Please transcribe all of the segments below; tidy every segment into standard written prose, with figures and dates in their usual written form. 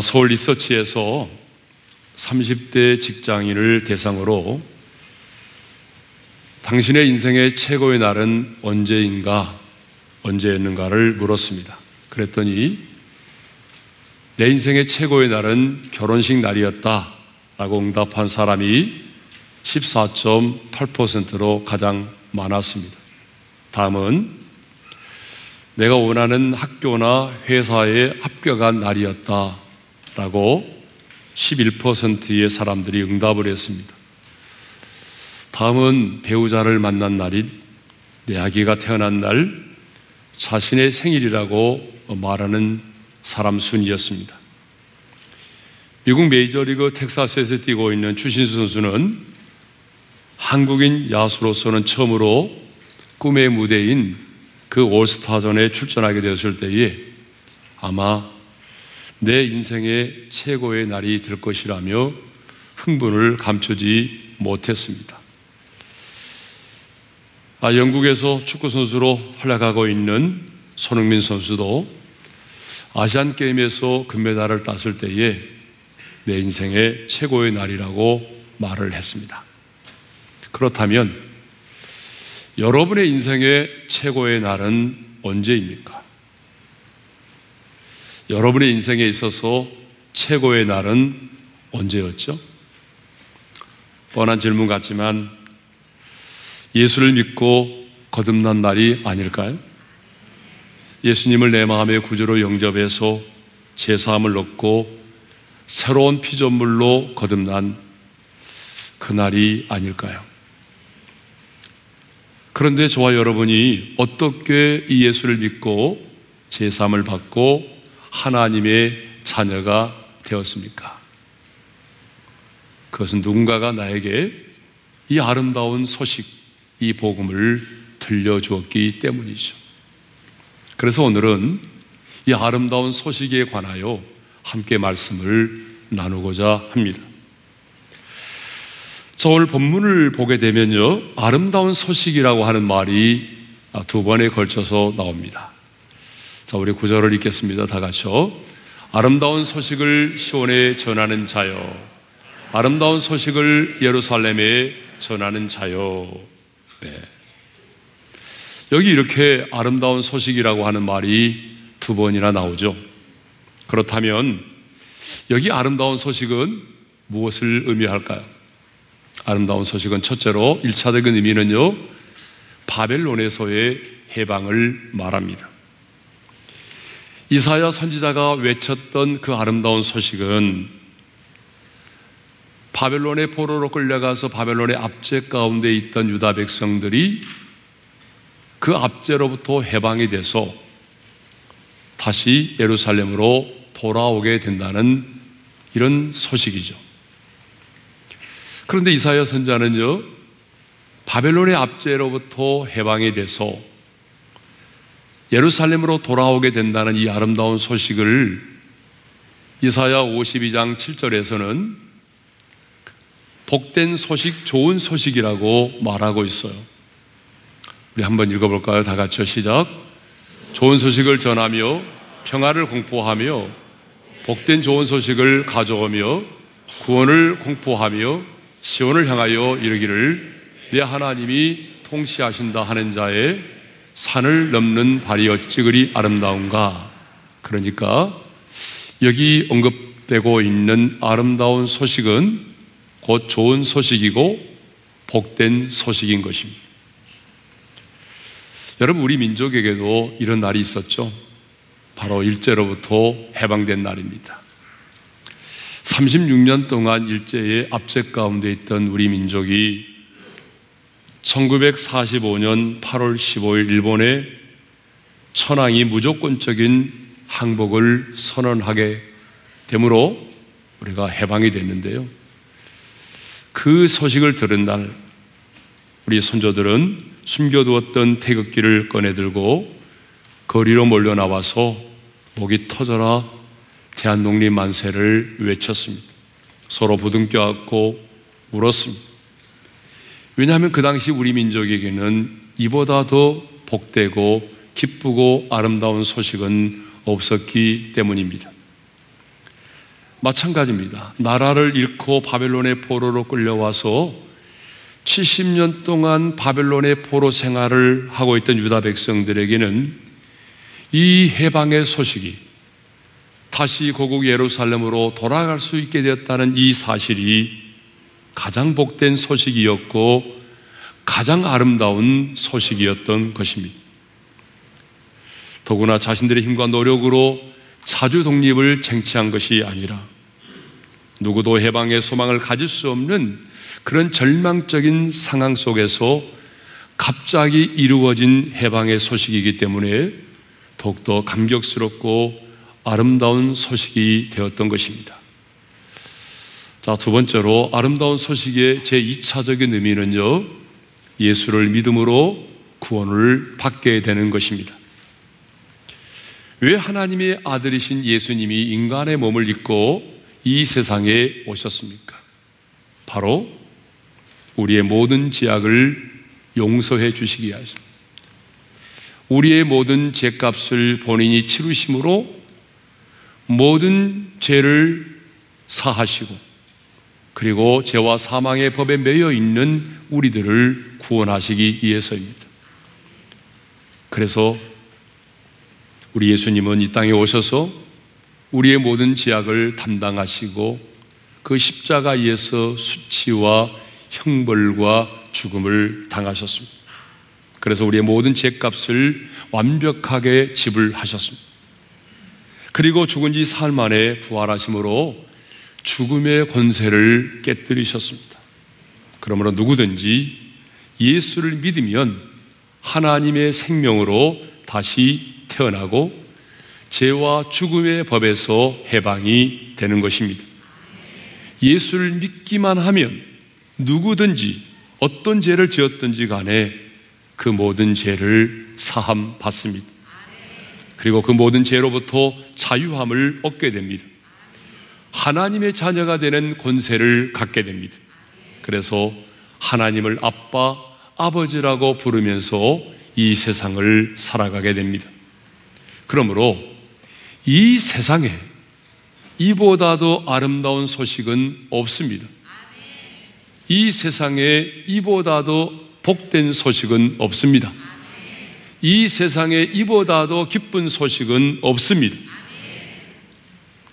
서울 리서치에서 30대 직장인을 대상으로 당신의 인생의 최고의 날은 언제인가, 언제였는가를 물었습니다. 그랬더니 내 인생의 최고의 날은 결혼식 날이었다 라고 응답한 사람이 14.8%로 가장 많았습니다. 다음은 내가 원하는 학교나 회사에 합격한 날이었다 라고 11%의 사람들이 응답을 했습니다. 다음은 배우자를 만난 날인 내 아기가 태어난 날, 자신의 생일이라고 말하는 사람 순이었습니다. 미국 메이저리그 텍사스에서 뛰고 있는 추신수 선수는 한국인 야수로서는 처음으로 꿈의 무대인 그 올스타전에 출전하게 되었을 때에 아마 내 인생의 최고의 날이 될 것이라며 흥분을 감추지 못했습니다. 영국에서 축구선수로 활약하고 있는 손흥민 선수도 아시안게임에서 금메달을 땄을 때에 내 인생의 최고의 날이라고 말을 했습니다. 그렇다면 여러분의 인생의 최고의 날은 언제입니까? 여러분의 인생에 있어서 최고의 날은 언제였죠? 뻔한 질문 같지만 예수를 믿고 거듭난 날이 아닐까요? 예수님을 내 마음의 구주로 영접해서 제사함을 얻고 새로운 피조물로 거듭난 그날이 아닐까요? 그런데 저와 여러분이 어떻게 이 예수를 믿고 제사함을 받고 하나님의 자녀가 되었습니까? 그것은 누군가가 나에게 이 아름다운 소식, 이 복음을 들려주었기 때문이죠. 그래서 오늘은 이 아름다운 소식에 관하여 함께 말씀을 나누고자 합니다. 저 오늘 본문을 보게 되면요, 아름다운 소식이라고 하는 말이 두 번에 걸쳐서 나옵니다. 자, 우리 구절을 읽겠습니다. 다 같이요. 아름다운 소식을 시온에 전하는 자여, 아름다운 소식을 예루살렘에 전하는 자여. 네. 여기 이렇게 아름다운 소식이라고 하는 말이 두 번이나 나오죠. 그렇다면 여기 아름다운 소식은 무엇을 의미할까요? 아름다운 소식은 첫째로 1차적인 의미는요, 바벨론에서의 해방을 말합니다. 이사야 선지자가 외쳤던 그 아름다운 소식은 바벨론의 포로로 끌려가서 바벨론의 압제 가운데 있던 유다 백성들이 그 압제로부터 해방이 돼서 다시 예루살렘으로 돌아오게 된다는 이런 소식이죠. 그런데 이사야 선지자는요, 바벨론의 압제로부터 해방이 돼서 예루살렘으로 돌아오게 된다는 이 아름다운 소식을 이사야 52장 7절에서는 복된 소식, 좋은 소식이라고 말하고 있어요. 우리 한번 읽어볼까요? 다 같이요. 시작. 좋은 소식을 전하며 평화를 공포하며 복된 좋은 소식을 가져오며 구원을 공포하며 시온을 향하여 이르기를 내 하나님이 통치하신다 하는 자의 산을 넘는 발이 어찌 그리 아름다운가. 그러니까 여기 언급되고 있는 아름다운 소식은 곧 좋은 소식이고 복된 소식인 것입니다. 여러분, 우리 민족에게도 이런 날이 있었죠. 바로 일제로부터 해방된 날입니다. 36년 동안 일제의 압제 가운데 있던 우리 민족이 1945년 8월 15일 일본에 천황이 무조건적인 항복을 선언하게 되므로 우리가 해방이 됐는데요, 그 소식을 들은 날 우리 선조들은 숨겨두었던 태극기를 꺼내들고 거리로 몰려나와서 목이 터져라 대한독립 만세를 외쳤습니다. 서로 부둥켜 안고 울었습니다. 왜냐하면 그 당시 우리 민족에게는 이보다 더 복되고 기쁘고 아름다운 소식은 없었기 때문입니다. 마찬가지입니다. 나라를 잃고 바벨론의 포로로 끌려와서 70년 동안 바벨론의 포로 생활을 하고 있던 유다 백성들에게는 이 해방의 소식이 다시 고국 예루살렘으로 돌아갈 수 있게 되었다는 이 사실이 가장 복된 소식이었고 가장 아름다운 소식이었던 것입니다. 더구나 자신들의 힘과 노력으로 자주 독립을 쟁취한 것이 아니라 누구도 해방의 소망을 가질 수 없는 그런 절망적인 상황 속에서 갑자기 이루어진 해방의 소식이기 때문에 더욱더 감격스럽고 아름다운 소식이 되었던 것입니다. 자, 두 번째로 아름다운 소식의 제2차적인 의미는요, 예수를 믿음으로 구원을 받게 되는 것입니다. 왜 하나님의 아들이신 예수님이 인간의 몸을 입고 이 세상에 오셨습니까? 바로 우리의 모든 죄악을 용서해 주시기 위하여, 우리의 모든 죄값을 본인이 치르심으로 모든 죄를 사하시고 그리고 죄와 사망의 법에 매여 있는 우리들을 구원하시기 위해서입니다. 그래서 우리 예수님은 이 땅에 오셔서 우리의 모든 죄악을 담당하시고 그 십자가에서 수치와 형벌과 죽음을 당하셨습니다. 그래서 우리의 모든 죄값을 완벽하게 지불하셨습니다. 그리고 죽은 지 사흘 만에 부활하심으로 죽음의 권세를 깨뜨리셨습니다. 그러므로 누구든지 예수를 믿으면 하나님의 생명으로 다시 태어나고 죄와 죽음의 법에서 해방이 되는 것입니다. 예수를 믿기만 하면 누구든지 어떤 죄를 지었든지 간에 그 모든 죄를 사함 받습니다. 그리고 그 모든 죄로부터 자유함을 얻게 됩니다. 하나님의 자녀가 되는 권세를 갖게 됩니다. 그래서 하나님을 아빠, 아버지라고 부르면서 이 세상을 살아가게 됩니다. 그러므로 이 세상에 이보다도 아름다운 소식은 없습니다. 이 세상에 이보다도 복된 소식은 없습니다. 이 세상에 이보다도 기쁜 소식은 없습니다.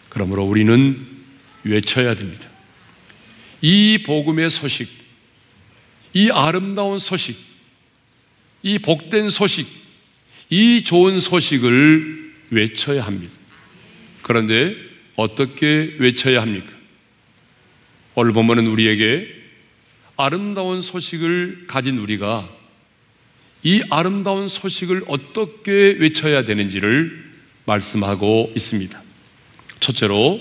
그러므로 우리는 외쳐야 됩니다. 이 복음의 소식, 이 아름다운 소식, 이 복된 소식, 이 좋은 소식을 외쳐야 합니다. 그런데 어떻게 외쳐야 합니까? 오늘 본문은 우리에게 아름다운 소식을 가진 우리가 이 아름다운 소식을 어떻게 외쳐야 되는지를 말씀하고 있습니다. 첫째로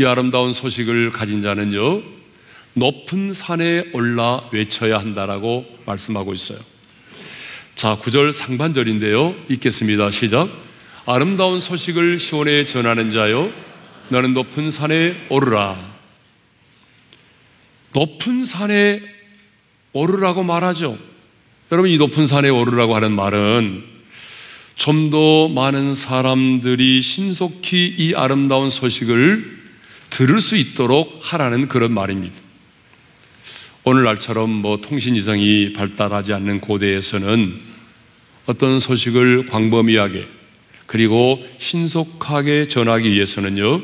이 아름다운 소식을 가진 자는요, 높은 산에 올라 외쳐야 한다라고 말씀하고 있어요. 자, 9절 상반절인데요, 읽겠습니다. 시작. 아름다운 소식을 시온에 전하는 자요, 너는 높은 산에 오르라. 높은 산에 오르라고 말하죠. 여러분, 이 높은 산에 오르라고 하는 말은 좀 더 많은 사람들이 신속히 이 아름다운 소식을 들을 수 있도록 하라는 그런 말입니다. 오늘날처럼 통신 이상이 발달하지 않는 고대에서는 어떤 소식을 광범위하게 그리고 신속하게 전하기 위해서는요,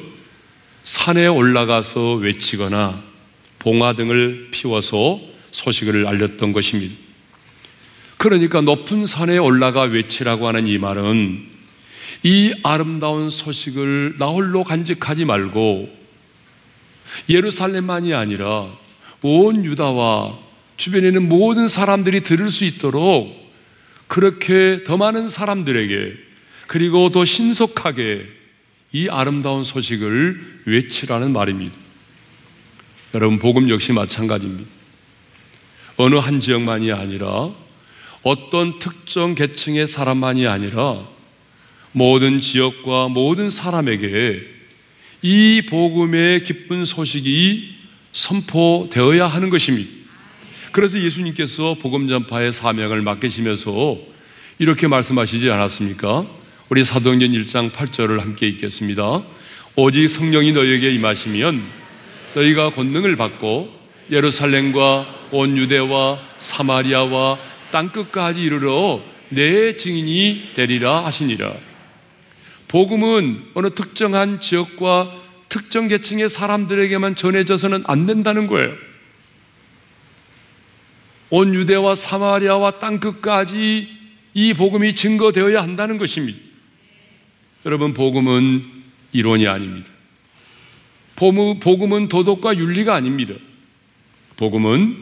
산에 올라가서 외치거나 봉화 등을 피워서 소식을 알렸던 것입니다. 그러니까 높은 산에 올라가 외치라고 하는 이 말은 이 아름다운 소식을 나 홀로 간직하지 말고 예루살렘만이 아니라 온 유다와 주변에 있는 모든 사람들이 들을 수 있도록 그렇게 더 많은 사람들에게 그리고 더 신속하게 이 아름다운 소식을 외치라는 말입니다. 여러분, 복음 역시 마찬가지입니다. 어느 한 지역만이 아니라 어떤 특정 계층의 사람만이 아니라 모든 지역과 모든 사람에게 이 복음의 기쁜 소식이 선포되어야 하는 것입니다. 그래서 예수님께서 복음 전파의 사명을 맡기시면서 이렇게 말씀하시지 않았습니까? 우리 사도행전 1장 8절을 함께 읽겠습니다. 오직 성령이 너희에게 임하시면 너희가 권능을 받고 예루살렘과 온 유대와 사마리아와 땅끝까지 이르러 내 증인이 되리라 하시니라. 복음은 어느 특정한 지역과 특정 계층의 사람들에게만 전해져서는 안 된다는 거예요. 온 유대와 사마리아와 땅끝까지 이 복음이 증거되어야 한다는 것입니다. 여러분, 복음은 이론이 아닙니다. 복음은 도덕과 윤리가 아닙니다. 복음은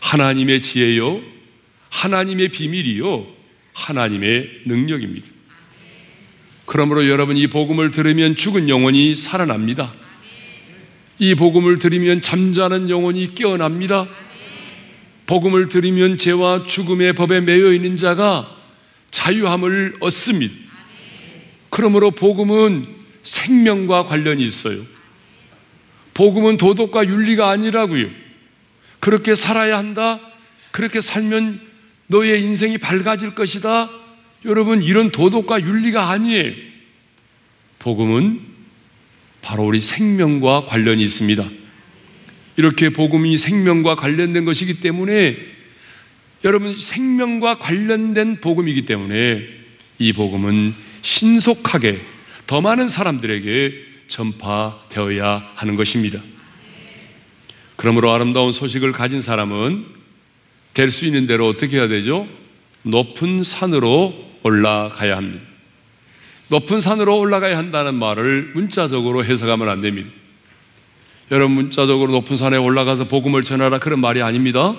하나님의 지혜요, 하나님의 비밀이요, 하나님의 능력입니다. 그러므로 여러분, 이 복음을 들으면 죽은 영혼이 살아납니다. 이 복음을 들으면 잠자는 영혼이 깨어납니다. 복음을 들으면 죄와 죽음의 법에 매여 있는 자가 자유함을 얻습니다. 그러므로 복음은 생명과 관련이 있어요. 복음은 도덕과 윤리가 아니라고요. 그렇게 살아야 한다. 그렇게 살면 너의 인생이 밝아질 것이다. 여러분, 이런 도덕과 윤리가 아니에요. 복음은 바로 우리 생명과 관련이 있습니다. 이렇게 복음이 생명과 관련된 것이기 때문에, 여러분, 생명과 관련된 복음이기 때문에 이 복음은 신속하게 더 많은 사람들에게 전파되어야 하는 것입니다. 그러므로 아름다운 소식을 가진 사람은 될 수 있는 대로 어떻게 해야 되죠? 높은 산으로 올라가야 합니다. 높은 산으로 올라가야 한다는 말을 문자적으로 해석하면 안 됩니다. 여러분, 문자적으로 높은 산에 올라가서 복음을 전하라, 그런 말이 아닙니다.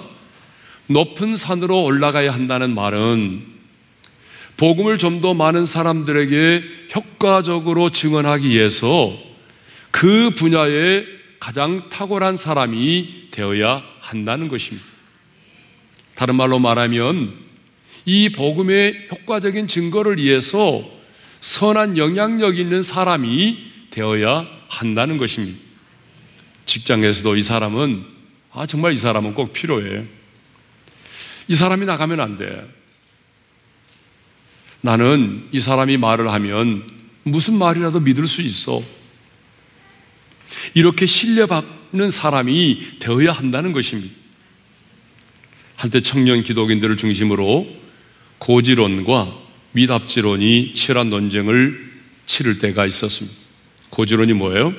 높은 산으로 올라가야 한다는 말은 복음을 좀 더 많은 사람들에게 효과적으로 증언하기 위해서 그 분야에 가장 탁월한 사람이 되어야 한다는 것입니다. 다른 말로 말하면 이 복음의 효과적인 증거를 위해서 선한 영향력 있는 사람이 되어야 한다는 것입니다. 직장에서도 이 사람은, 정말 이 사람은 꼭 필요해. 이 사람이 나가면 안 돼. 나는 이 사람이 말을 하면 무슨 말이라도 믿을 수 있어. 이렇게 신뢰받는 사람이 되어야 한다는 것입니다. 한때 청년 기독인들을 중심으로 고지론과 미답지론이 치열한 논쟁을 치를 때가 있었습니다. 고지론이 뭐예요?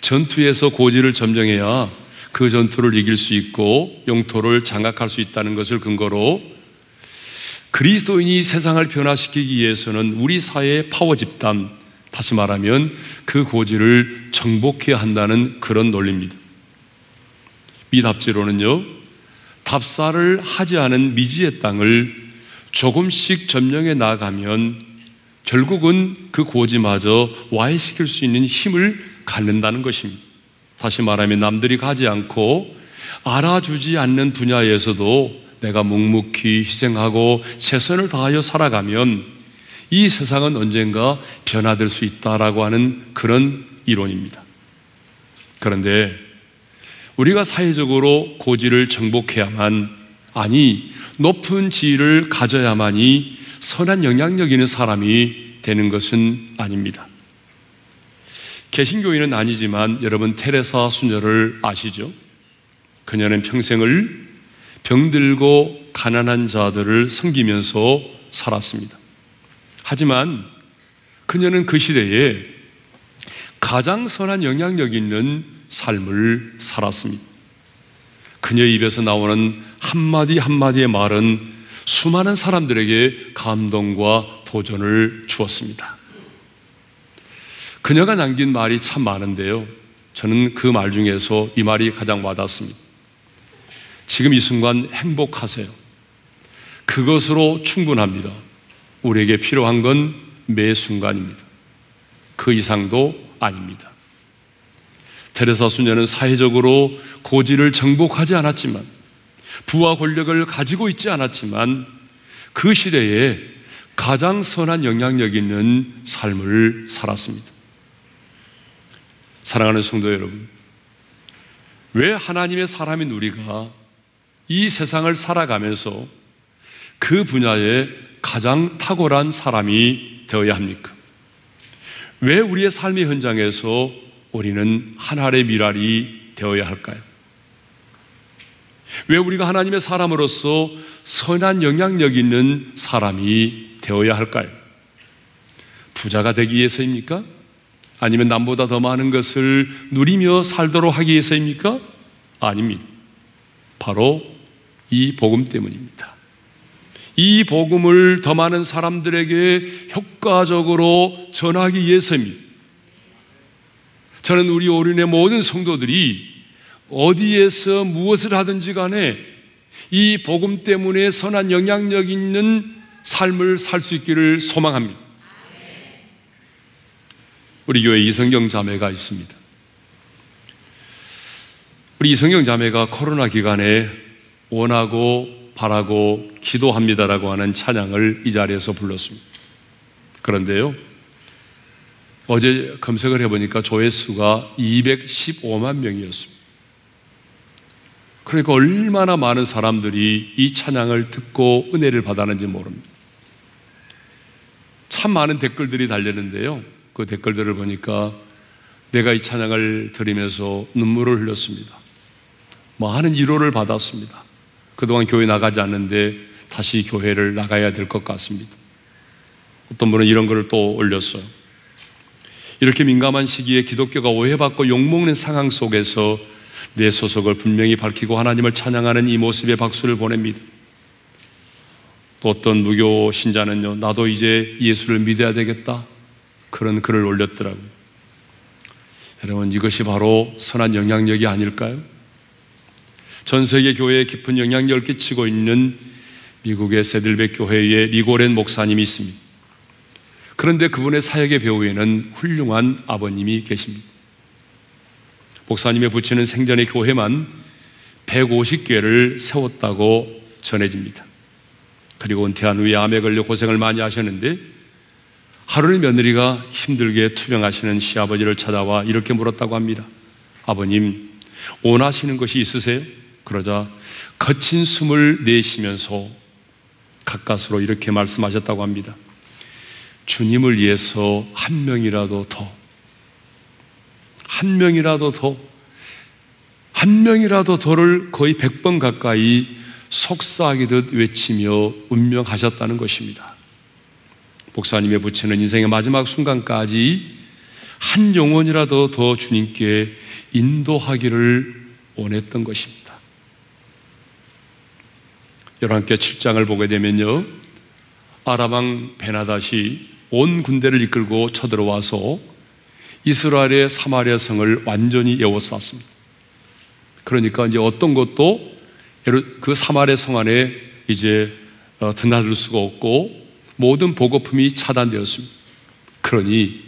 전투에서 고지를 점령해야 그 전투를 이길 수 있고 영토를 장악할 수 있다는 것을 근거로, 그리스도인이 세상을 변화시키기 위해서는 우리 사회의 파워 집단, 다시 말하면 그 고지를 정복해야 한다는 그런 논리입니다. 미답지론은요, 답사를 하지 않은 미지의 땅을 조금씩 점령해 나가면 결국은 그 고지마저 와해시킬 수 있는 힘을 갖는다는 것입니다. 다시 말하면 남들이 가지 않고 알아주지 않는 분야에서도 내가 묵묵히 희생하고 최선을 다하여 살아가면 이 세상은 언젠가 변화될 수 있다라고 하는 그런 이론입니다. 그런데 우리가 사회적으로 고지를 정복해야만, 아니 높은 지위를 가져야만이 선한 영향력 있는 사람이 되는 것은 아닙니다. 개신교인은 아니지만 여러분, 테레사 수녀를 아시죠? 그녀는 평생을 병들고 가난한 자들을 섬기면서 살았습니다. 하지만 그녀는 그 시대에 가장 선한 영향력 있는 삶을 살았습니다. 그녀의 입에서 나오는 한마디 한마디의 말은 수많은 사람들에게 감동과 도전을 주었습니다. 그녀가 남긴 말이 참 많은데요, 저는 그 말 중에서 이 말이 가장 와닿습니다. 지금 이 순간 행복하세요. 그것으로 충분합니다. 우리에게 필요한 건 매 순간입니다. 그 이상도 아닙니다. 테레사 수녀는 사회적으로 고지를 정복하지 않았지만, 부와 권력을 가지고 있지 않았지만, 그 시대에 가장 선한 영향력 있는 삶을 살았습니다. 사랑하는 성도 여러분, 왜 하나님의 사람인 우리가 이 세상을 살아가면서 그 분야에 가장 탁월한 사람이 되어야 합니까? 왜 우리의 삶의 현장에서 우리는 한 알의 밀알이 되어야 할까요? 왜 우리가 하나님의 사람으로서 선한 영향력 있는 사람이 되어야 할까요? 부자가 되기 위해서입니까? 아니면 남보다 더 많은 것을 누리며 살도록 하기 위해서입니까? 아닙니다. 바로 이 복음 때문입니다. 이 복음을 더 많은 사람들에게 효과적으로 전하기 위해서입니다. 저는 우리 오륜의 모든 성도들이 어디에서 무엇을 하든지 간에 이 복음 때문에 선한 영향력 있는 삶을 살 수 있기를 소망합니다. 우리 교회에 이성경 자매가 있습니다. 우리 이성경 자매가 코로나 기간에 원하고 바라고 기도합니다라고 하는 찬양을 이 자리에서 불렀습니다. 그런데요, 어제 검색을 해보니까 조회수가 215만 명이었습니다. 그러니까 얼마나 많은 사람들이 이 찬양을 듣고 은혜를 받았는지 모릅니다. 참 많은 댓글들이 달렸는데요, 그 댓글들을 보니까 내가 이 찬양을 들으면서 눈물을 흘렸습니다. 많은 위로를 받았습니다. 그동안 교회 나가지 않는데 다시 교회를 나가야 될 것 같습니다. 어떤 분은 이런 글을 또 올렸어요. 이렇게 민감한 시기에 기독교가 오해받고 욕먹는 상황 속에서 내 소속을 분명히 밝히고 하나님을 찬양하는 이 모습에 박수를 보냅니다. 또 어떤 무교 신자는요, 나도 이제 예수를 믿어야 되겠다, 그런 글을 올렸더라고요. 여러분, 이것이 바로 선한 영향력이 아닐까요? 전 세계 교회에 깊은 영향력을 끼치고 있는 미국의 새들백 교회의 리고렌 목사님이 있습니다. 그런데 그분의 사역의 배후에는 훌륭한 아버님이 계십니다. 목사님의 부친은 생전의 교회만 150개를 세웠다고 전해집니다. 그리고 은퇴한 후에 암에 걸려 고생을 많이 하셨는데 하루는 며느리가 힘들게 투병하시는 시아버지를 찾아와 이렇게 물었다고 합니다. 아버님, 원하시는 것이 있으세요? 그러자 거친 숨을 내쉬면서 가까스로 이렇게 말씀하셨다고 합니다. 주님을 위해서 한 명이라도 더를 거의 100번 가까이 속삭이듯 외치며 운명하셨다는 것입니다. 목사님의 부친은 인생의 마지막 순간까지 한 영혼이라도 더 주님께 인도하기를 원했던 것입니다. 열왕기하 7장을 보게 되면요, 아라방 베나다시 온 군대를 이끌고 쳐들어와서 이스라엘의 사마리아 성을 완전히 에워쌌습니다. 그러니까 이제 어떤 것도 그 사마리아 성 안에 이제 드나들 수가 없고 모든 보급품이 차단되었습니다. 그러니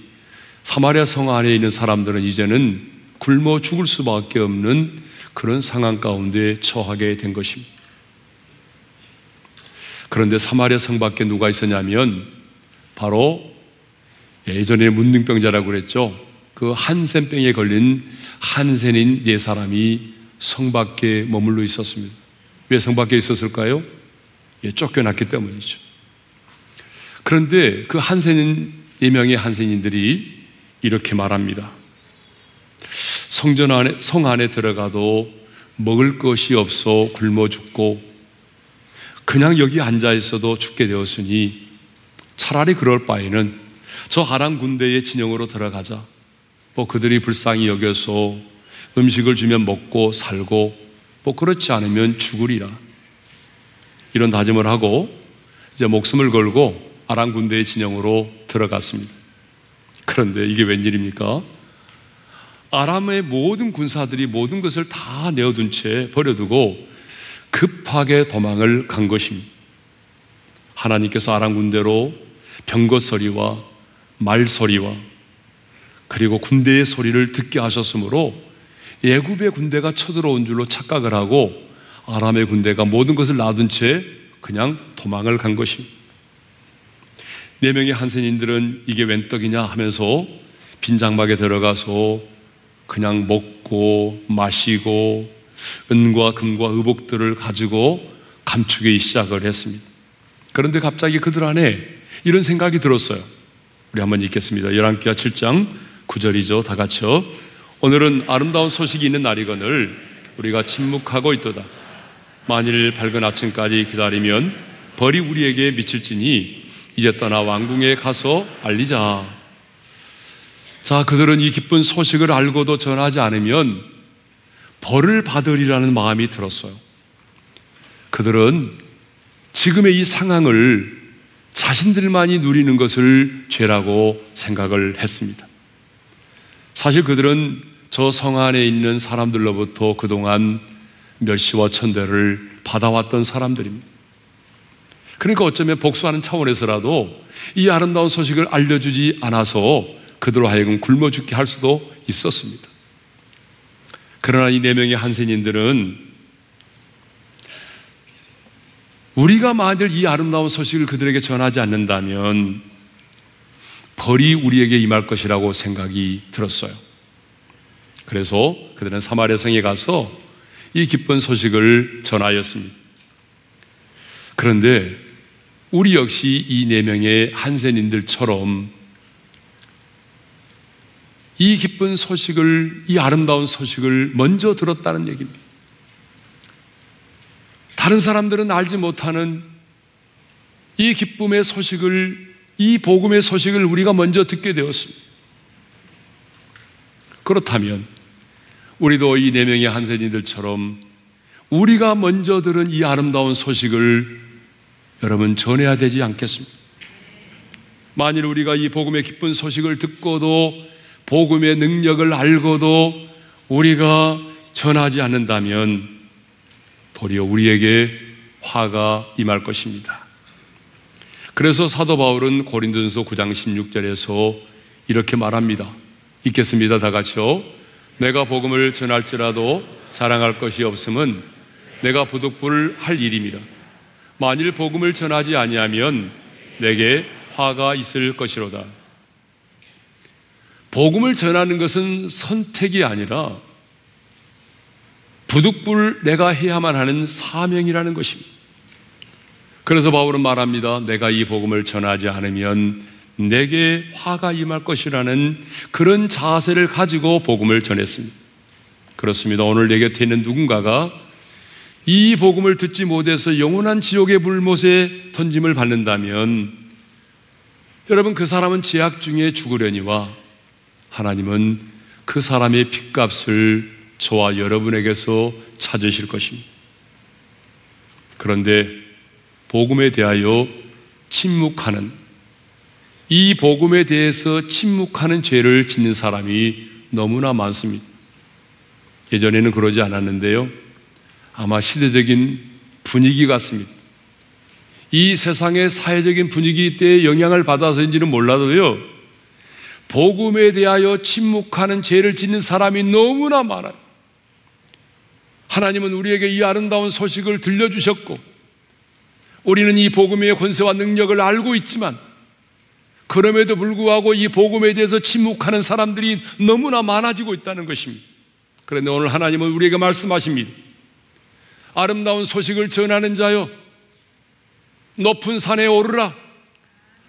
사마리아 성 안에 있는 사람들은 이제는 굶어 죽을 수밖에 없는 그런 상황 가운데 처하게 된 것입니다. 그런데 사마리아 성 밖에 누가 있었냐면 바로 예전에 문둥병자라고 그랬죠. 그 한센병에 걸린 한센인 네 사람이 성 밖에 머물러 있었습니다. 왜 성 밖에 있었을까요? 쫓겨났기 때문이죠. 그런데 그 한센인 네 명의 한센인들이 이렇게 말합니다. 성 안에 들어가도 먹을 것이 없어 굶어 죽고 그냥 여기 앉아 있어도 죽게 되었으니 차라리 그럴 바에는 저 아람 군대의 진영으로 들어가자. 뭐 그들이 불쌍히 여겨서 음식을 주면 먹고 살고 뭐 그렇지 않으면 죽으리라. 이런 다짐을 하고 이제 목숨을 걸고 아람 군대의 진영으로 들어갔습니다. 그런데 이게 웬일입니까? 아람의 모든 군사들이 모든 것을 다 내어둔 채 버려두고 급하게 도망을 간 것입니다. 하나님께서 아람 군대로 병거소리와 말소리와 그리고 군대의 소리를 듣게 하셨으므로 애굽의 군대가 쳐들어온 줄로 착각을 하고 아람의 군대가 모든 것을 놔둔 채 그냥 도망을 간 것입니다. 네 명의 한센인들은 이게 웬 떡이냐 하면서 빈장막에 들어가서 그냥 먹고 마시고 은과 금과 의복들을 가지고 감추기 시작을 했습니다. 그런데 갑자기 그들 안에 이런 생각이 들었어요. 우리 한번 읽겠습니다. 열왕기하 7장 9절이죠. 다 같이요. 오늘은 아름다운 소식이 있는 날이거늘 우리가 침묵하고 있도다. 만일 밝은 아침까지 기다리면 벌이 우리에게 미칠지니 이제 떠나 왕궁에 가서 알리자. 자, 그들은 이 기쁜 소식을 알고도 전하지 않으면 벌을 받으리라는 마음이 들었어요. 그들은 지금의 이 상황을 자신들만이 누리는 것을 죄라고 생각을 했습니다. 사실 그들은 저 성 안에 있는 사람들로부터 그동안 멸시와 천대를 받아왔던 사람들입니다. 그러니까 어쩌면 복수하는 차원에서라도 이 아름다운 소식을 알려주지 않아서 그들로 하여금 굶어 죽게 할 수도 있었습니다. 그러나 이 네 명의 한센인들은 우리가 만일 이 아름다운 소식을 그들에게 전하지 않는다면 벌이 우리에게 임할 것이라고 생각이 들었어요. 그래서 그들은 사마리아 성에 가서 이 기쁜 소식을 전하였습니다. 그런데 우리 역시 이 네 명의 한센인들처럼 이 기쁜 소식을, 이 아름다운 소식을 먼저 들었다는 얘기입니다. 다른 사람들은 알지 못하는 이 기쁨의 소식을, 이 복음의 소식을 우리가 먼저 듣게 되었습니다. 그렇다면 우리도 이 네 명의 한센인들처럼 우리가 먼저 들은 이 아름다운 소식을 여러분 전해야 되지 않겠습니까? 만일 우리가 이 복음의 기쁜 소식을 듣고도 복음의 능력을 알고도 우리가 전하지 않는다면 도리어 우리에게 화가 임할 것입니다. 그래서 사도 바울은 고린도전서 9장 16절에서 이렇게 말합니다. 읽겠습니다. 다 같이요. 내가 복음을 전할지라도 자랑할 것이 없음은 내가 부득불할 일임이라. 만일 복음을 전하지 아니하면 내게 화가 있을 것이로다. 복음을 전하는 것은 선택이 아니라 부득불 내가 해야만 하는 사명이라는 것입니다. 그래서 바울은 말합니다. 내가 이 복음을 전하지 않으면 내게 화가 임할 것이라는 그런 자세를 가지고 복음을 전했습니다. 그렇습니다. 오늘 내 곁에 있는 누군가가 이 복음을 듣지 못해서 영원한 지옥의 불못에 던짐을 받는다면 여러분, 그 사람은 죄악 중에 죽으려니와 하나님은 그 사람의 핏값을 저와 여러분에게서 찾으실 것입니다. 그런데 복음에 대하여 침묵하는, 이 복음에 대해서 침묵하는 죄를 짓는 사람이 너무나 많습니다. 예전에는 그러지 않았는데요. 아마 시대적인 분위기 같습니다. 이 세상의 사회적인 분위기 때의 영향을 받아서인지는 몰라도요, 복음에 대하여 침묵하는 죄를 짓는 사람이 너무나 많아요. 하나님은 우리에게 이 아름다운 소식을 들려주셨고 우리는 이 복음의 권세와 능력을 알고 있지만 그럼에도 불구하고 이 복음에 대해서 침묵하는 사람들이 너무나 많아지고 있다는 것입니다. 그런데 오늘 하나님은 우리에게 말씀하십니다. 아름다운 소식을 전하는 자여, 높은 산에 오르라.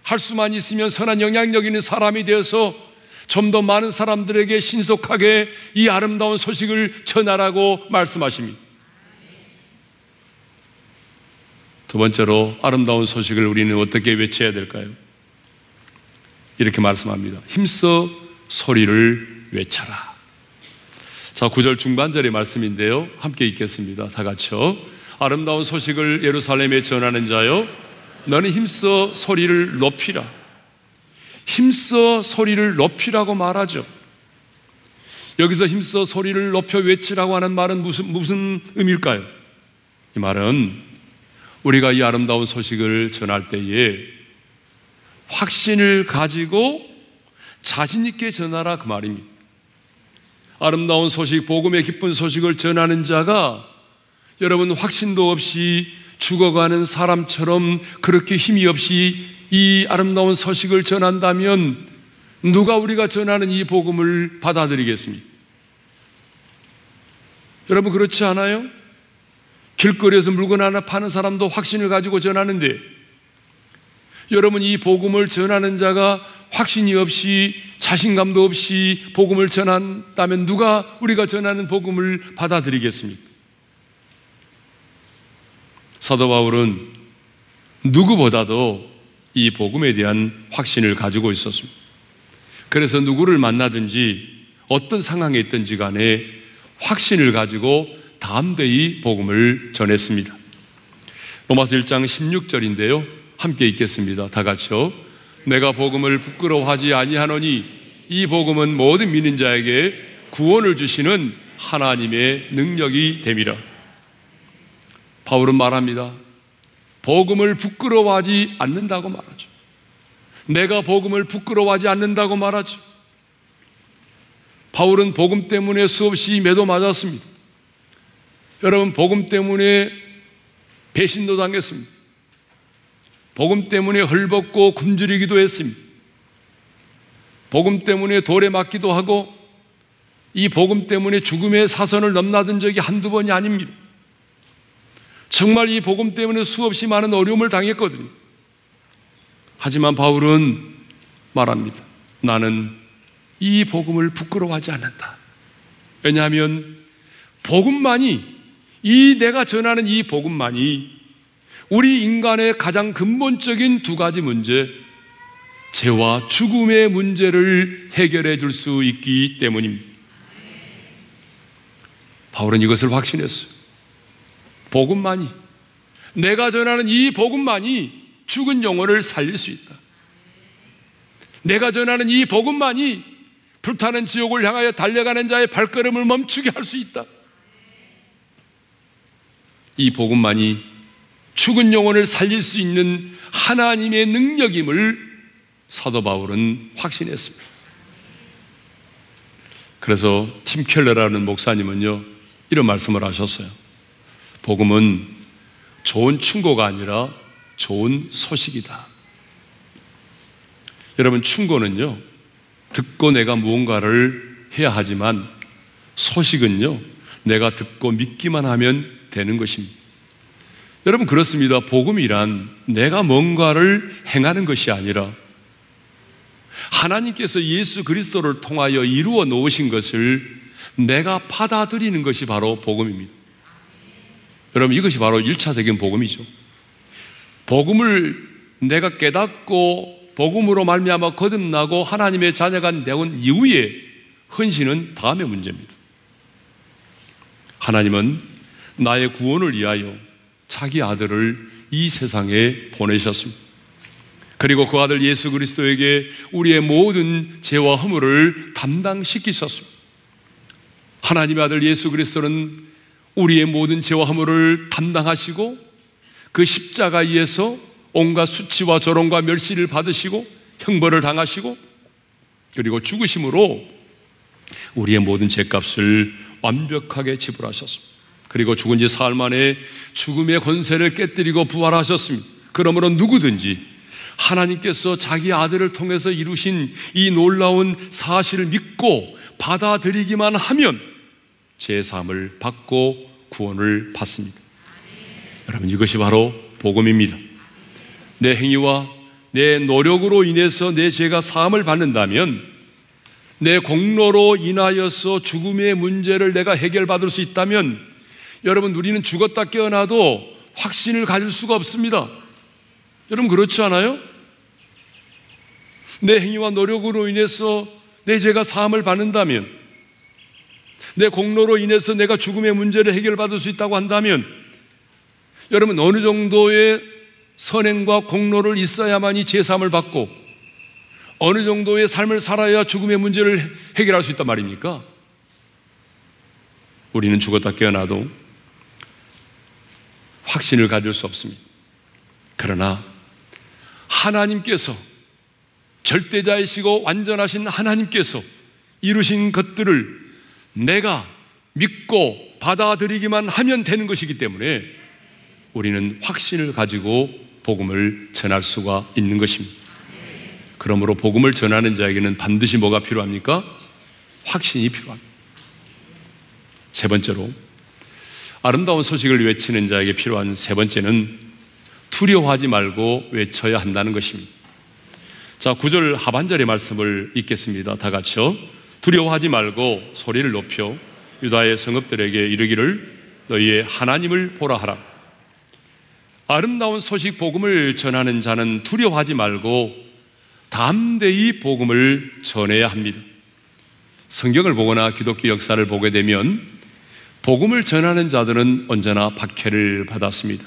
할 수만 있으면 선한 영향력 있는 사람이 되어서 좀 더 많은 사람들에게 신속하게 이 아름다운 소식을 전하라고 말씀하십니다. 두 번째로 아름다운 소식을 우리는 어떻게 외쳐야 될까요? 이렇게 말씀합니다. 힘써 소리를 외쳐라. 자, 9절 중반절의 말씀인데요. 함께 읽겠습니다. 다 같이요. 아름다운 소식을 예루살렘에 전하는 자여, 너는 힘써 소리를 높이라. 힘써 소리를 높이라고 말하죠. 여기서 힘써 소리를 높여 외치라고 하는 말은 무슨 의미일까요? 이 말은 우리가 이 아름다운 소식을 전할 때에 확신을 가지고 자신 있게 전하라, 그 말입니다. 아름다운 소식, 복음의 기쁜 소식을 전하는 자가 여러분 확신도 없이 죽어가는 사람처럼 그렇게 힘이 없이 이 아름다운 소식을 전한다면 누가 우리가 전하는 이 복음을 받아들이겠습니까? 여러분, 그렇지 않아요? 길거리에서 물건 하나 파는 사람도 확신을 가지고 전하는데 여러분, 이 복음을 전하는 자가 확신이 없이 자신감도 없이 복음을 전한다면 누가 우리가 전하는 복음을 받아들이겠습니까? 사도 바울은 누구보다도 이 복음에 대한 확신을 가지고 있었습니다. 그래서 누구를 만나든지 어떤 상황에 있든지 간에 확신을 가지고 담대히 복음을 전했습니다. 로마서 1장 16절인데요, 함께 읽겠습니다. 다 같이요. 내가 복음을 부끄러워하지 아니하노니 이 복음은 모든 믿는 자에게 구원을 주시는 하나님의 능력이 됨이라. 바울은 말합니다. 복음을 부끄러워하지 않는다고 말하죠. 내가 복음을 부끄러워하지 않는다고 말하죠. 바울은 복음 때문에 수없이 매도 맞았습니다. 여러분, 복음 때문에 배신도 당했습니다. 복음 때문에 헐벗고 굶주리기도 했습니다. 복음 때문에 돌에 맞기도 하고 이 복음 때문에 죽음의 사선을 넘나든 적이 한두 번이 아닙니다. 정말 이 복음 때문에 수없이 많은 어려움을 당했거든요. 하지만 바울은 말합니다. 나는 이 복음을 부끄러워하지 않는다. 왜냐하면 복음만이, 이 내가 전하는 이 복음만이 우리 인간의 가장 근본적인 두 가지 문제, 죄와 죽음의 문제를 해결해 줄 수 있기 때문입니다. 바울은 이것을 확신했어요. 복음만이, 내가 전하는 이 복음만이 죽은 영혼을 살릴 수 있다. 내가 전하는 이 복음만이 불타는 지옥을 향하여 달려가는 자의 발걸음을 멈추게 할 수 있다. 이 복음만이 죽은 영혼을 살릴 수 있는 하나님의 능력임을 사도 바울은 확신했습니다. 그래서 팀 켈러라는 목사님은요, 이런 말씀을 하셨어요. 복음은 좋은 충고가 아니라 좋은 소식이다. 여러분, 충고는요, 듣고 내가 무언가를 해야 하지만 소식은요, 내가 듣고 믿기만 하면 되는 것입니다. 여러분, 그렇습니다. 복음이란 내가 뭔가를 행하는 것이 아니라 하나님께서 예수 그리스도를 통하여 이루어 놓으신 것을 내가 받아들이는 것이 바로 복음입니다. 여러분, 이것이 바로 1차적인 복음이죠. 복음을 내가 깨닫고 복음으로 말미암아 거듭나고 하나님의 자녀가 되온 이후에 헌신은 다음의 문제입니다. 하나님은 나의 구원을 위하여 자기 아들을 이 세상에 보내셨습니다. 그리고 그 아들 예수 그리스도에게 우리의 모든 죄와 허물을 담당시키셨습니다. 하나님의 아들 예수 그리스도는 우리의 모든 죄와 허물을 담당하시고 그 십자가에서 온갖 수치와 조롱과 멸시를 받으시고 형벌을 당하시고 그리고 죽으심으로 우리의 모든 죄값을 완벽하게 지불하셨습니다. 그리고 죽은 지 사흘 만에 죽음의 권세를 깨뜨리고 부활하셨습니다. 그러므로 누구든지 하나님께서 자기 아들을 통해서 이루신 이 놀라운 사실을 믿고 받아들이기만 하면 죄 사함을 받고 구원을 받습니다. 여러분, 이것이 바로 복음입니다. 내 행위와 내 노력으로 인해서 내 죄가 사함을 받는다면, 내 공로로 인하여서 죽음의 문제를 내가 해결받을 수 있다면, 여러분, 우리는 죽었다 깨어나도 확신을 가질 수가 없습니다. 여러분, 그렇지 않아요? 내 행위와 노력으로 인해서 내 죄가 사함을 받는다면, 내 공로로 인해서 내가 죽음의 문제를 해결받을 수 있다고 한다면, 여러분, 어느 정도의 선행과 공로를 있어야만이 죄 사함을 받고 어느 정도의 삶을 살아야 죽음의 문제를 해결할 수 있단 말입니까? 우리는 죽었다 깨어나도 확신을 가질 수 없습니다. 그러나 하나님께서, 절대자이시고 완전하신 하나님께서 이루신 것들을 내가 믿고 받아들이기만 하면 되는 것이기 때문에 우리는 확신을 가지고 복음을 전할 수가 있는 것입니다. 그러므로 복음을 전하는 자에게는 반드시 뭐가 필요합니까? 확신이 필요합니다. 세 번째로, 아름다운 소식을 외치는 자에게 필요한 세 번째는 두려워하지 말고 외쳐야 한다는 것입니다. 자, 9절 하반절의 말씀을 읽겠습니다. 다 같이요. 두려워하지 말고 소리를 높여 유다의 성읍들에게 이르기를 너희의 하나님을 보라 하라. 아름다운 소식 복음을 전하는 자는 두려워하지 말고 담대히 복음을 전해야 합니다. 성경을 보거나 기독교 역사를 보게 되면 복음을 전하는 자들은 언제나 박해를 받았습니다.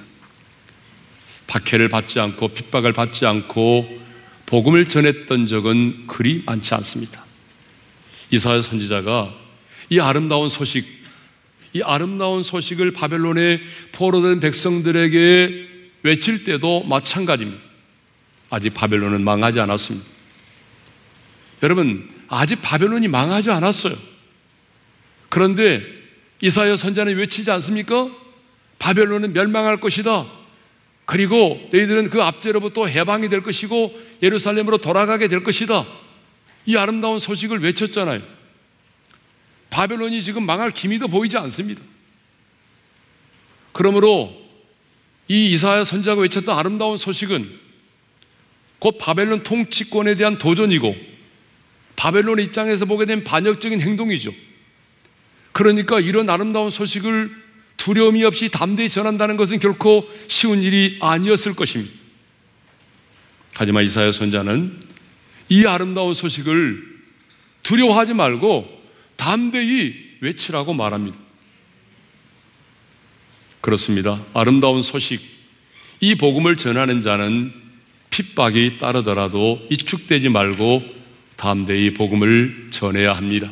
박해를 받지 않고 핍박을 받지 않고 복음을 전했던 적은 그리 많지 않습니다. 이사야 선지자가 이 아름다운 소식을 바벨론에 포로된 백성들에게 외칠 때도 마찬가지입니다. 아직 바벨론은 망하지 않았습니다. 여러분, 아직 바벨론이 망하지 않았어요. 그런데 이사야 선지자는 외치지 않습니까? 바벨론은 멸망할 것이다. 그리고 너희들은 그 압제로부터 해방이 될 것이고 예루살렘으로 돌아가게 될 것이다. 이 아름다운 소식을 외쳤잖아요. 바벨론이 지금 망할 기미도 보이지 않습니다. 그러므로 이 이사야 선지자가 외쳤던 아름다운 소식은 곧 바벨론 통치권에 대한 도전이고 바벨론의 입장에서 보게 된 반역적인 행동이죠. 그러니까 이런 아름다운 소식을 두려움이 없이 담대히 전한다는 것은 결코 쉬운 일이 아니었을 것입니다. 하지만 이사야 선지자는 이 아름다운 소식을 두려워하지 말고 담대히 외치라고 말합니다. 그렇습니다. 아름다운 소식, 이 복음을 전하는 자는 핍박이 따르더라도 위축되지 말고 담대히 복음을 전해야 합니다.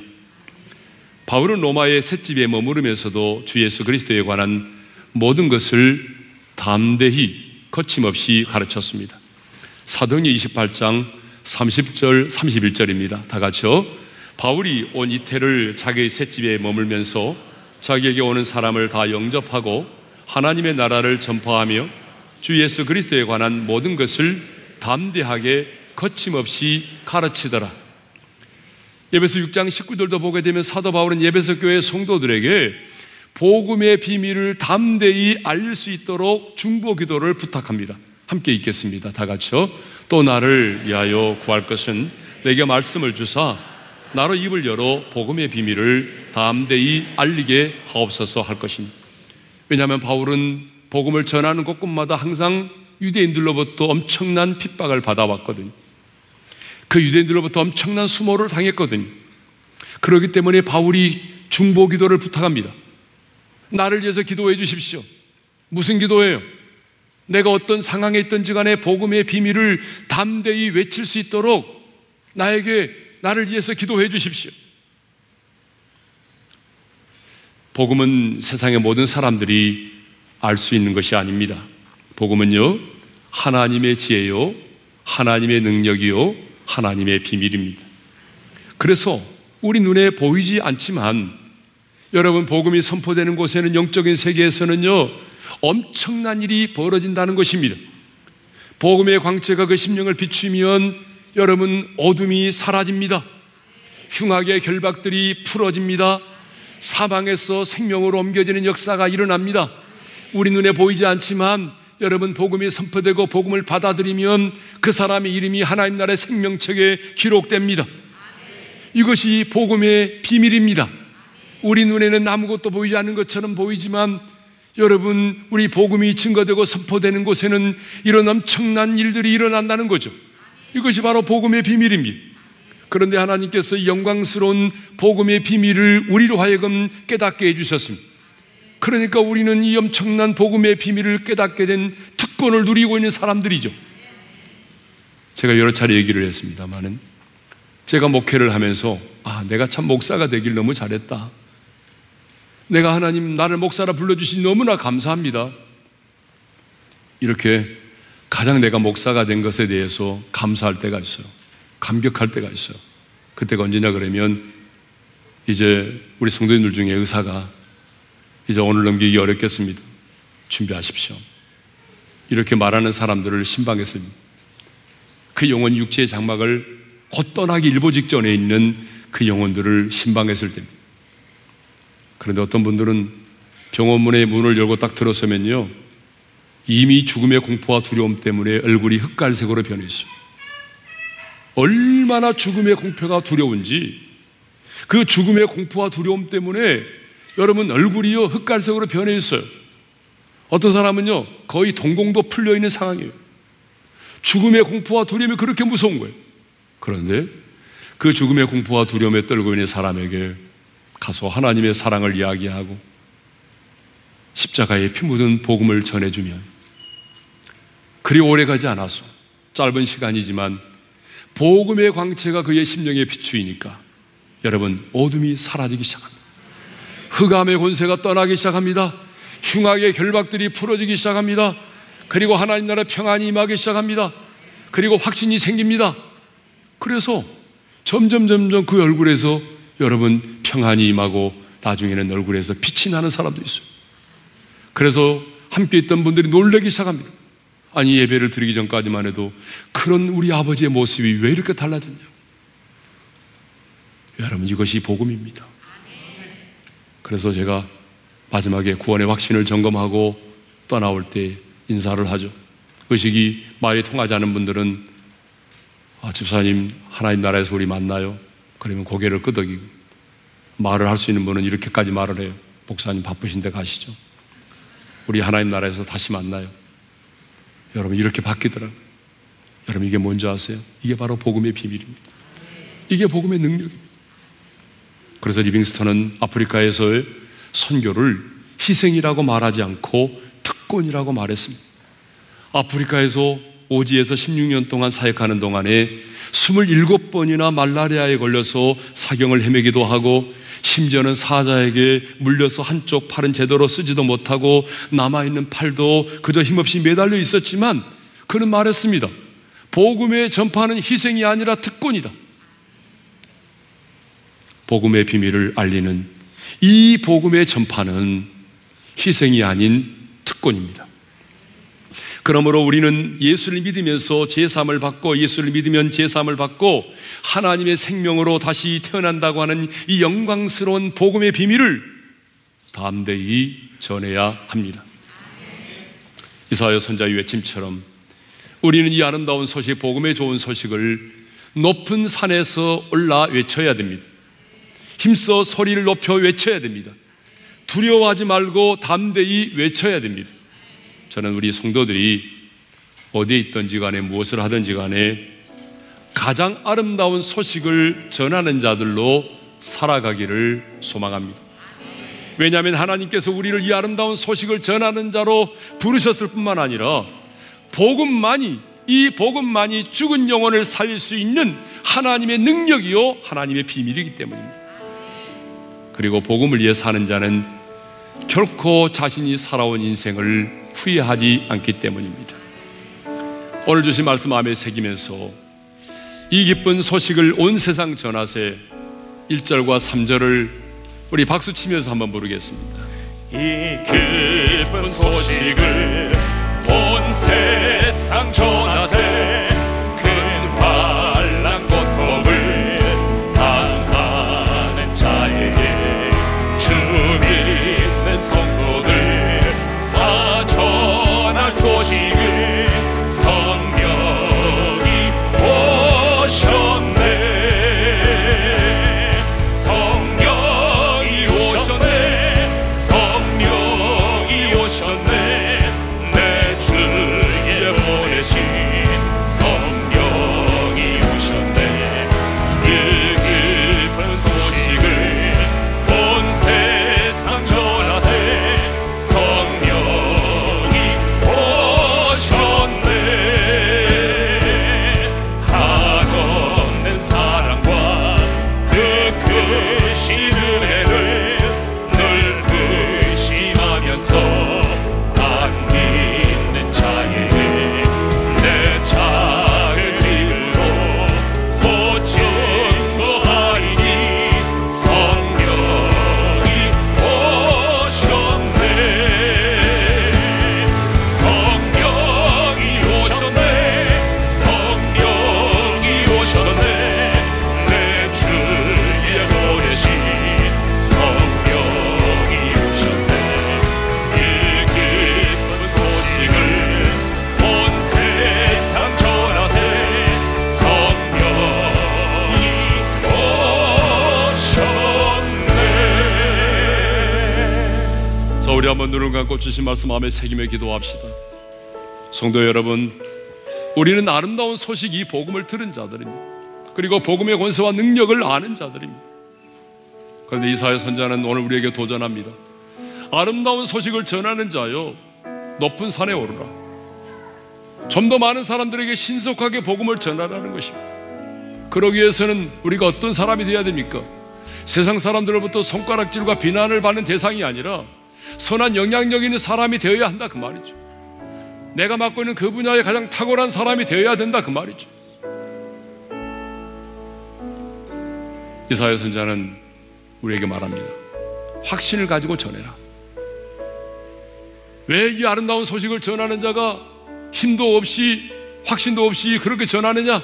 바울은 로마의 셋집에 머무르면서도 주 예수 그리스도에 관한 모든 것을 담대히 거침없이 가르쳤습니다. 사도행전 28장 30절 31절입니다. 다 같이요. 바울이 온 이태를 자기의 셋집에 머물면서 자기에게 오는 사람을 다 영접하고 하나님의 나라를 전파하며 주 예수 그리스도에 관한 모든 것을 담대하게 거침없이 가르치더라. 에베소 6장 19절도 보게 되면 사도 바울은 에베소 교회 성도들에게 복음의 비밀을 담대히 알릴 수 있도록 중보 기도를 부탁합니다. 함께 읽겠습니다. 다 같이요. 또 나를 위하여 구할 것은 내게 말씀을 주사 나로 입을 열어 복음의 비밀을 담대히 알리게 하옵소서 할 것입니다. 왜냐하면 바울은 복음을 전하는 곳곳마다 항상 유대인들로부터 엄청난 핍박을 받아왔거든요. 그 유대인들로부터 엄청난 수모를 당했거든요. 그렇기 때문에 바울이 중보 기도를 부탁합니다. 나를 위해서 기도해 주십시오. 무슨 기도예요? 내가 어떤 상황에 있든지 간에 복음의 비밀을 담대히 외칠 수 있도록 나를 위해서 기도해 주십시오. 복음은 세상의 모든 사람들이 알 수 있는 것이 아닙니다. 복음은요, 하나님의 지혜요, 하나님의 능력이요, 하나님의 비밀입니다. 그래서 우리 눈에 보이지 않지만 여러분, 복음이 선포되는 곳에는, 영적인 세계에서는요, 엄청난 일이 벌어진다는 것입니다. 복음의 광채가 그 심령을 비추면 여러분, 어둠이 사라집니다. 흉악의 결박들이 풀어집니다. 사망에서 생명으로 옮겨지는 역사가 일어납니다. 우리 눈에 보이지 않지만 여러분, 복음이 선포되고 복음을 받아들이면 그 사람의 이름이 하나님 나라의 생명책에 기록됩니다. 이것이 복음의 비밀입니다. 우리 눈에는 아무것도 보이지 않는 것처럼 보이지만 여러분, 우리 복음이 증거되고 선포되는 곳에는 이런 엄청난 일들이 일어난다는 거죠. 이것이 바로 복음의 비밀입니다. 그런데 하나님께서 이 영광스러운 복음의 비밀을 우리로 하여금 깨닫게 해주셨습니다. 그러니까 우리는 이 엄청난 복음의 비밀을 깨닫게 된 특권을 누리고 있는 사람들이죠. 제가 여러 차례 얘기를 했습니다만은, 제가 목회를 하면서 내가 참 목사가 되길 너무 잘했다. 내가 하나님 나를 목사라 불러주시니 너무나 감사합니다. 이렇게 가장 내가 목사가 된 것에 대해서 감사할 때가 있어요. 감격할 때가 있어요. 그때가 언제냐 그러면, 이제 우리 성도님들 중에 의사가 이제 오늘 넘기기 어렵겠습니다. 준비하십시오. 이렇게 말하는 사람들을 신방했습니다. 그 영혼 육체의 장막을 곧 떠나기 일보 직전에 있는 그 영혼들을 신방했을 때입니다. 그런데 어떤 분들은 병원문의 문을 열고 딱 들어서면요, 이미 죽음의 공포와 두려움 때문에 얼굴이 흑갈색으로 변했어요. 얼마나 죽음의 공포가 두려운지, 그 죽음의 공포와 두려움 때문에 여러분 얼굴이요 흑갈색으로 변해 있어요. 어떤 사람은요 거의 동공도 풀려 있는 상황이에요. 죽음의 공포와 두려움이 그렇게 무서운 거예요. 그런데 그 죽음의 공포와 두려움에 떨고 있는 사람에게 가서 하나님의 사랑을 이야기하고 십자가에 피 묻은 복음을 전해주면 그리 오래가지 않아서 짧은 시간이지만 복음의 광채가 그의 심령에 비추이니까 여러분 어둠이 사라지기 시작합니다. 흑암의 권세가 떠나기 시작합니다. 흉악의 결박들이 풀어지기 시작합니다. 그리고 하나님 나라 평안이 임하기 시작합니다. 그리고 확신이 생깁니다. 그래서 점점 그 얼굴에서 여러분 평안이 임하고 나중에는 얼굴에서 빛이 나는 사람도 있어요. 그래서 함께 있던 분들이 놀라기 시작합니다. 아니 예배를 드리기 전까지만 해도 그런 우리 아버지의 모습이 왜 이렇게 달라졌냐. 여러분 이것이 복음입니다. 그래서 제가 마지막에 구원의 확신을 점검하고 떠나올 때 인사를 하죠. 의식이 말이 통하지 않은 분들은 아, 집사님 하나님 나라에서 우리 만나요. 그러면 고개를 끄덕이고, 말을 할 수 있는 분은 이렇게까지 말을 해요. 목사님 바쁘신데 가시죠. 우리 하나님 나라에서 다시 만나요. 여러분 이렇게 바뀌더라고요. 여러분 이게 뭔지 아세요? 이게 바로 복음의 비밀입니다. 이게 복음의 능력입니다. 그래서 리빙스턴은 아프리카에서의 선교를 희생이라고 말하지 않고 특권이라고 말했습니다. 아프리카에서 오지에서 16년 동안 사역하는 동안에 27번이나 말라리아에 걸려서 사경을 헤매기도 하고 심지어는 사자에게 물려서 한쪽 팔은 제대로 쓰지도 못하고 남아있는 팔도 그저 힘없이 매달려 있었지만 그는 말했습니다. 복음의 전파는 희생이 아니라 특권이다. 복음의 비밀을 알리는 이 복음의 전파는 희생이 아닌 특권입니다. 그러므로 우리는 예수를 믿으면서 제3을 받고 예수를 믿으면 제3을 받고 하나님의 생명으로 다시 태어난다고 하는 이 영광스러운 복음의 비밀을 담대히 전해야 합니다. 이사야 선지자의 외침처럼 우리는 이 아름다운 소식, 복음의 좋은 소식을 높은 산에서 올라 외쳐야 됩니다. 힘써 소리를 높여 외쳐야 됩니다. 두려워하지 말고 담대히 외쳐야 됩니다. 저는 우리 성도들이 어디에 있든지 간에 무엇을 하든지 간에 가장 아름다운 소식을 전하는 자들로 살아가기를 소망합니다. 왜냐하면 하나님께서 우리를 이 아름다운 소식을 전하는 자로 부르셨을 뿐만 아니라 이 복음만이 죽은 영혼을 살릴 수 있는 하나님의 능력이요 하나님의 비밀이기 때문입니다. 그리고 복음을 위해 사는 자는 결코 자신이 살아온 인생을 후회하지 않기 때문입니다. 오늘 주신 말씀 마음에 새기면서 이 기쁜 소식을 온 세상 전하세 1절과 3절을 우리 박수 치면서 한번 부르겠습니다. 이 기쁜 소식을 온 세상 전하세 큰 반란 고통을 당하는 자에게 주 믿는 성도들 전할 소식을 성령이 오셨네 성령이 오셨네 성령이 오셨네 내 주에 보내신 자, 우리 한번 눈을 감고 주신 말씀 마음에 새기며 기도합시다. 성도 여러분, 우리는 아름다운 소식 이 복음을 들은 자들입니다. 그리고 복음의 권세와 능력을 아는 자들입니다. 그런데 이사야 선지자는 오늘 우리에게 도전합니다. 아름다운 소식을 전하는 자여, 높은 산에 오르라. 좀 더 많은 사람들에게 신속하게 복음을 전하라는 것입니다. 그러기 위해서는 우리가 어떤 사람이 되어야 됩니까? 세상 사람들로부터 손가락질과 비난을 받는 대상이 아니라 선한 영향력 있는 사람이 되어야 한다, 그 말이죠. 내가 맡고 있는 그 분야에 가장 탁월한 사람이 되어야 된다, 그 말이죠. 이사야 선지자는 우리에게 말합니다. 확신을 가지고 전해라. 왜 이 아름다운 소식을 전하는 자가 힘도 없이 확신도 없이 그렇게 전하느냐?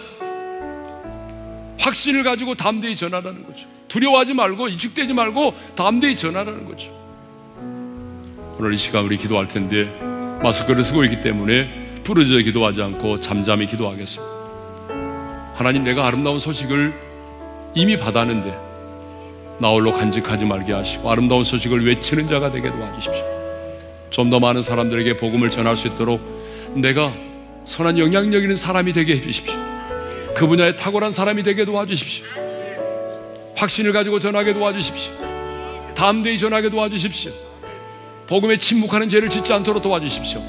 확신을 가지고 담대히 전하라는 거죠. 두려워하지 말고 위축되지 말고 담대히 전하라는 거죠. 오늘 이 시간 우리 기도할 텐데 마스크를 쓰고 있기 때문에 부르짖어 기도하지 않고 잠잠히 기도하겠습니다. 하나님, 내가 아름다운 소식을 이미 받았는데 나 홀로 간직하지 말게 하시고 아름다운 소식을 외치는 자가 되게 도와주십시오. 좀 더 많은 사람들에게 복음을 전할 수 있도록 내가 선한 영향력 있는 사람이 되게 해주십시오. 그 분야에 탁월한 사람이 되게 도와주십시오. 확신을 가지고 전하게 도와주십시오. 담대히 전하게 도와주십시오. 복음에 침묵하는 죄를 짓지 않도록 도와주십시오.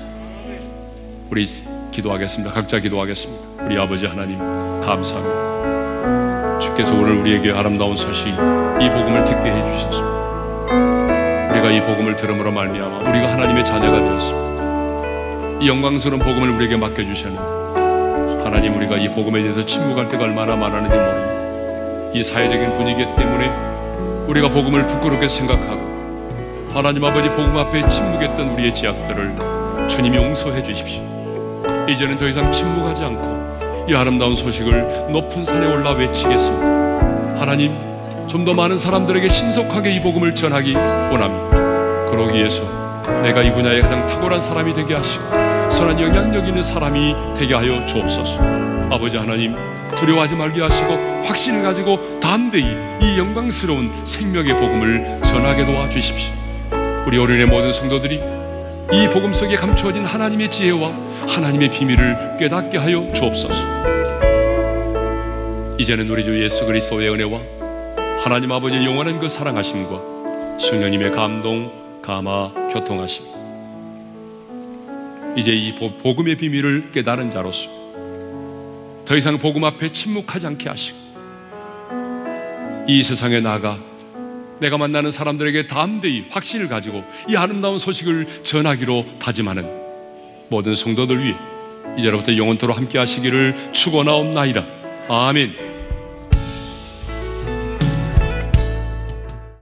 우리 기도하겠습니다. 각자 기도하겠습니다. 우리 아버지 하나님, 감사합니다. 주께서 오늘 우리에게 아름다운 소식, 이 복음을 듣게 해주셨습니다. 우리가 이 복음을 들음으로 말미암아 우리가 하나님의 자녀가 되었습니다. 이 영광스러운 복음을 우리에게 맡겨주셨는데 하나님, 우리가 이 복음에 대해서 침묵할 때가 얼마나 많았는지 모릅니다. 이 사회적인 분위기 때문에 우리가 복음을 부끄럽게 생각하고 하나님 아버지 복음 앞에 침묵했던 우리의 죄악들을 주님이 용서해 주십시오. 이제는 더 이상 침묵하지 않고 이 아름다운 소식을 높은 산에 올라 외치겠습니다. 하나님, 좀 더 많은 사람들에게 신속하게 이 복음을 전하기 원합니다. 그러기 위해서 내가 이 분야에 가장 탁월한 사람이 되게 하시고 선한 영향력 있는 사람이 되게 하여 주옵소서. 아버지 하나님, 두려워하지 말게 하시고 확신을 가지고 담대히 이 영광스러운 생명의 복음을 전하게 도와주십시오. 우리 어린의 모든 성도들이 이 복음 속에 감추어진 하나님의 지혜와 하나님의 비밀을 깨닫게 하여 주옵소서. 이제는 우리 주 예수 그리스도의 은혜와 하나님 아버지의 영원한 그 사랑하심과 성령님의 감동, 감화, 교통하심, 이제 이 복음의 비밀을 깨달은 자로서 더 이상 복음 앞에 침묵하지 않게 하시고 이 세상에 나아가 내가 만나는 사람들에게 담대히 확신을 가지고 이 아름다운 소식을 전하기로 다짐하는 모든 성도들 위해 이제로부터 영원토록 함께 하시기를 축원하옵나이다. 아멘.